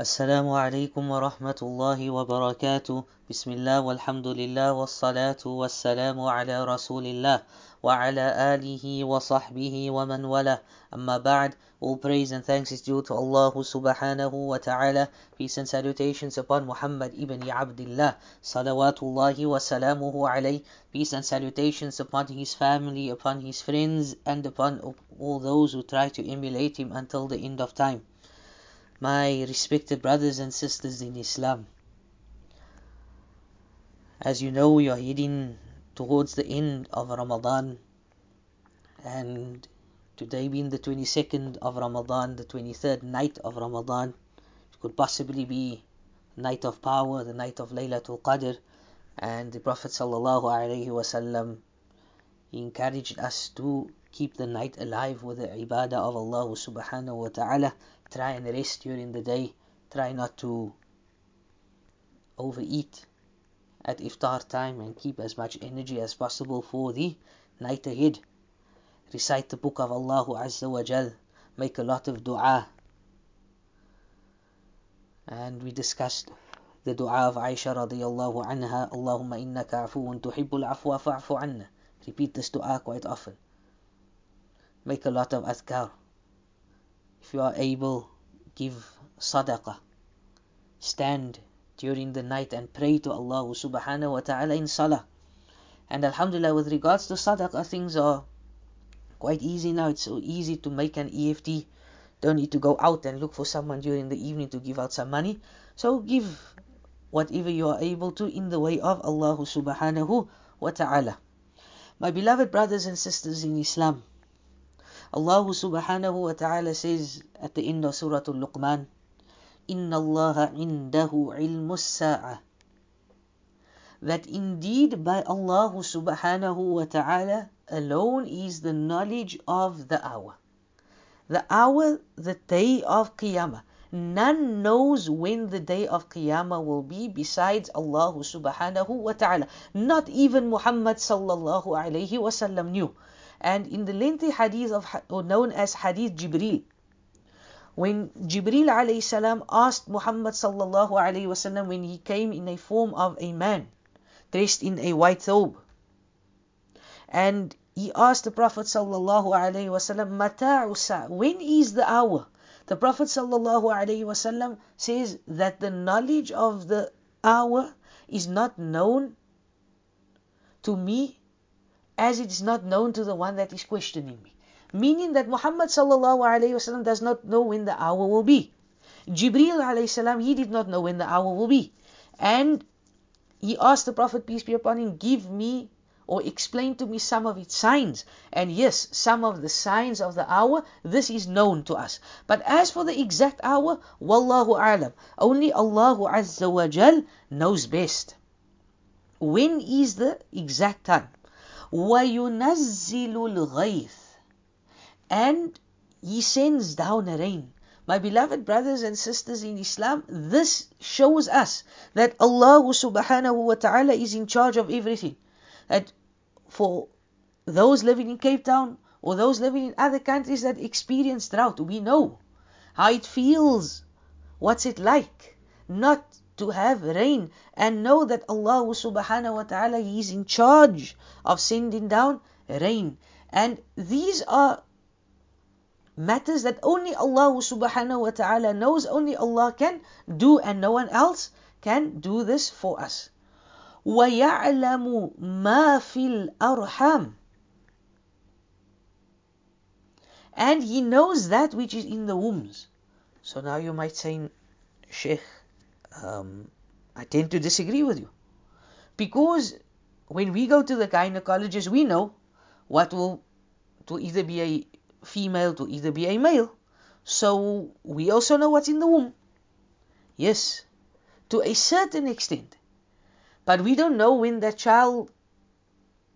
Assalamu alaikum wa rahmatullahi wa barakatuh. Bismillah walhamdulillah wassalatu wassalamu ala rasulillah wa ala alihi wa sahbihi wa man wala. Amma ba'd, all praise and thanks is due to Allah subhanahu wa ta'ala. Peace and salutations upon Muhammad ibn Abdullah, salawatullahi wa salamuhu alayh. Peace and salutations upon his family, upon his friends, and upon all those who try to emulate him until the end of time. My respected brothers and sisters in Islam, as you know, we are heading towards the end of Ramadan, and today being the 22nd of Ramadan, the 23rd night of Ramadan, it could possibly be night of power, the night of Laylatul Qadr. And the Prophet ﷺ encouraged us to keep the night alive with the ibadah of Allah subhanahu wa ta'ala. Try and rest during the day. Try not to overeat at iftar time and keep as much energy as possible for the night ahead. Recite the book of Allah Azza wa Jal. Make a lot of dua. And we discussed the dua of Aisha radiyallahu anha. Allahumma innaka afuun tuhibbul afwa fa'fu anna. Repeat this dua quite often. Make a lot of adhkar. If you are able, give sadaqah. Stand during the night and pray to Allah subhanahu wa ta'ala in salah. And alhamdulillah, with regards to sadaqah, things are quite easy now. It's so easy to make an EFT. Don't need to go out and look for someone during the evening to give out some money. So give whatever you are able to in the way of Allah subhanahu wa ta'ala. My beloved brothers and sisters in Islam, Allah subhanahu wa ta'ala says at the end of Surah Al-Luqman, Inna Allaha indahu ilmu as-sa'ah, that indeed by Allah subhanahu wa ta'ala alone is the knowledge of the hour. The hour, the day of Qiyamah. None knows when the day of Qiyamah will be besides Allah subhanahu wa ta'ala. Not even Muhammad sallallahu alayhi wa sallam knew. And in the lengthy hadith known as Hadith Jibril, when Jibril alayhi salam asked Muhammad sallallahu alayhi wasallam when he came in a form of a man dressed in a white robe, and he asked the Prophet sallallahu alayhi wasallam, Mata'u sa', when is the hour? The Prophet sallallahu alayhi wasallam says that the knowledge of the hour is not known to me as it is not known to the one that is questioning me. Meaning that Muhammad sallallahu alayhi wasallam does not know when the hour will be. Jibreel alayhi salam, he did not know when the hour will be. And he asked the Prophet, peace be upon him, give me or explain to me some of its signs. And yes, some of the signs of the hour, this is known to us. But as for the exact hour, wallahu alam, only Allah Azza wa Jal knows best. When is the exact time? وَيُنَزِّلُ الْغَيْثِ, and He sends down a rain. My beloved brothers and sisters in Islam, this shows us that Allah subhanahu wa ta'ala is in charge of everything. That for those living in Cape Town or those living in other countries that experience drought, we know how it feels, what's it like not to have rain, and know that Allah subhanahu wa ta'ala, He is in charge of sending down rain. And these are matters that only Allah subhanahu wa ta'ala knows, only Allah can do, and no one else can do this for us. وَيَعْلَمُ مَا فِي الْأَرْحَامِ, and He knows that which is in the wombs. So now you might say, Sheikh, I tend to disagree with you, because when we go to the gynecologist, we know what will to either be a female, to either be a male. So we also know what's in the womb. Yes, to a certain extent. But we don't know when that child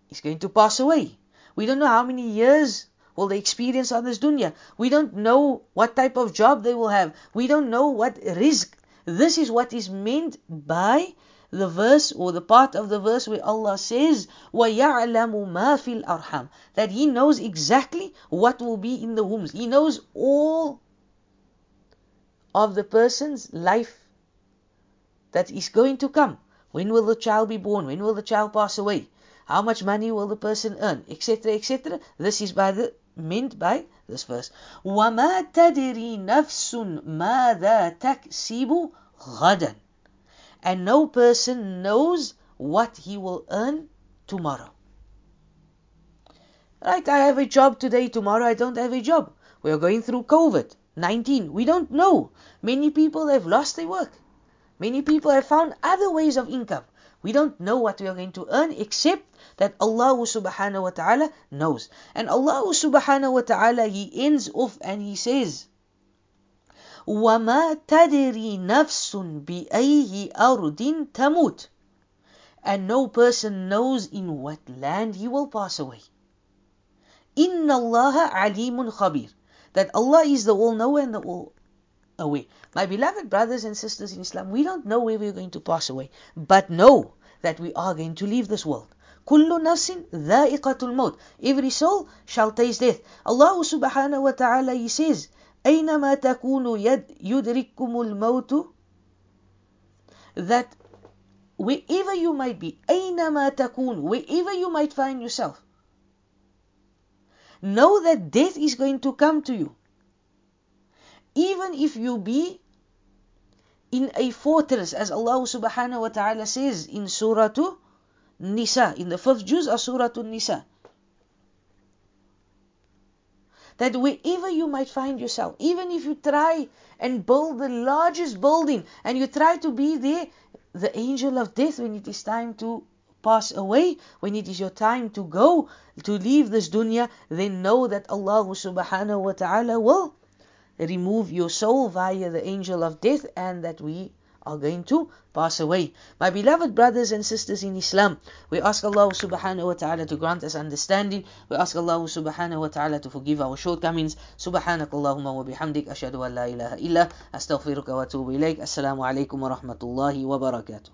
is going to pass away. We don't know how many years will they experience on this dunya. We don't know what type of job they will have. We don't know what risk. This is what is meant by the verse, or the part of the verse where Allah says, وَيَعْلَمُ مَا فِي الْأَرْحَامِ, that He knows exactly what will be in the wombs. He knows all of the person's life that is going to come. When will the child be born? When will the child pass away? How much money will the person earn? Etc. etc. This is meant by this verse. وَمَا تَدْرِي نَفْسٌ مَاذَا تَكْسِبُ غَدًا. And no person knows what he will earn tomorrow. Right, I have a job today, tomorrow I don't have a job. We are going through COVID-19. We don't know. Many people have lost their work. Many people have found other ways of income. We don't know what we are going to earn, except that Allah subhanahu wa ta'ala knows. And Allah subhanahu wa ta'ala, He ends off and He says, وَمَا تَدْرِي نَفْسٌ بِأَيِّ أَرْضٍ تَمُوتُ. And no person knows in what land he will pass away. إِنَّ اللَّهَ عَلِيمٌ خَبِيرٌ. That Allah is the all-knower and the all-aware. My beloved brothers and sisters in Islam, we don't know where we are going to pass away, but know that we are going to leave this world. كُلُّ نَفْسٍ ذَائِقَةُ الْمَوْتِ. Every soul shall taste death. Allah subhanahu wa ta'ala, He says, أَيْنَمَا تَكُونُوا يُدْرِكُمُ الْمَوْتُ. That wherever you might be, أَيْنَمَا تَكُونُ, wherever you might find yourself, know that death is going to come to you. Even if you be in a fortress, as Allah subhanahu wa ta'ala says in Surah Nisa, in the 5th juz of Surah Nisa, that wherever you might find yourself, even if you try and build the largest building, and you try to be there, the angel of death, when it is time to pass away, when it is your time to go, to leave this dunya, then know that Allah subhanahu wa ta'ala will remove your soul via the angel of death, and that we are going to pass away. My beloved brothers and sisters in Islam, we ask Allah subhanahu wa ta'ala to grant us understanding. We ask Allah subhanahu wa ta'ala to forgive our shortcomings. Subhanakallahumma wa bihamdik, ashhadu an la ilaha illa astaghfiruka wa atubu ilaik. Assalamu alaikum wa rahmatullahi wa barakatuh.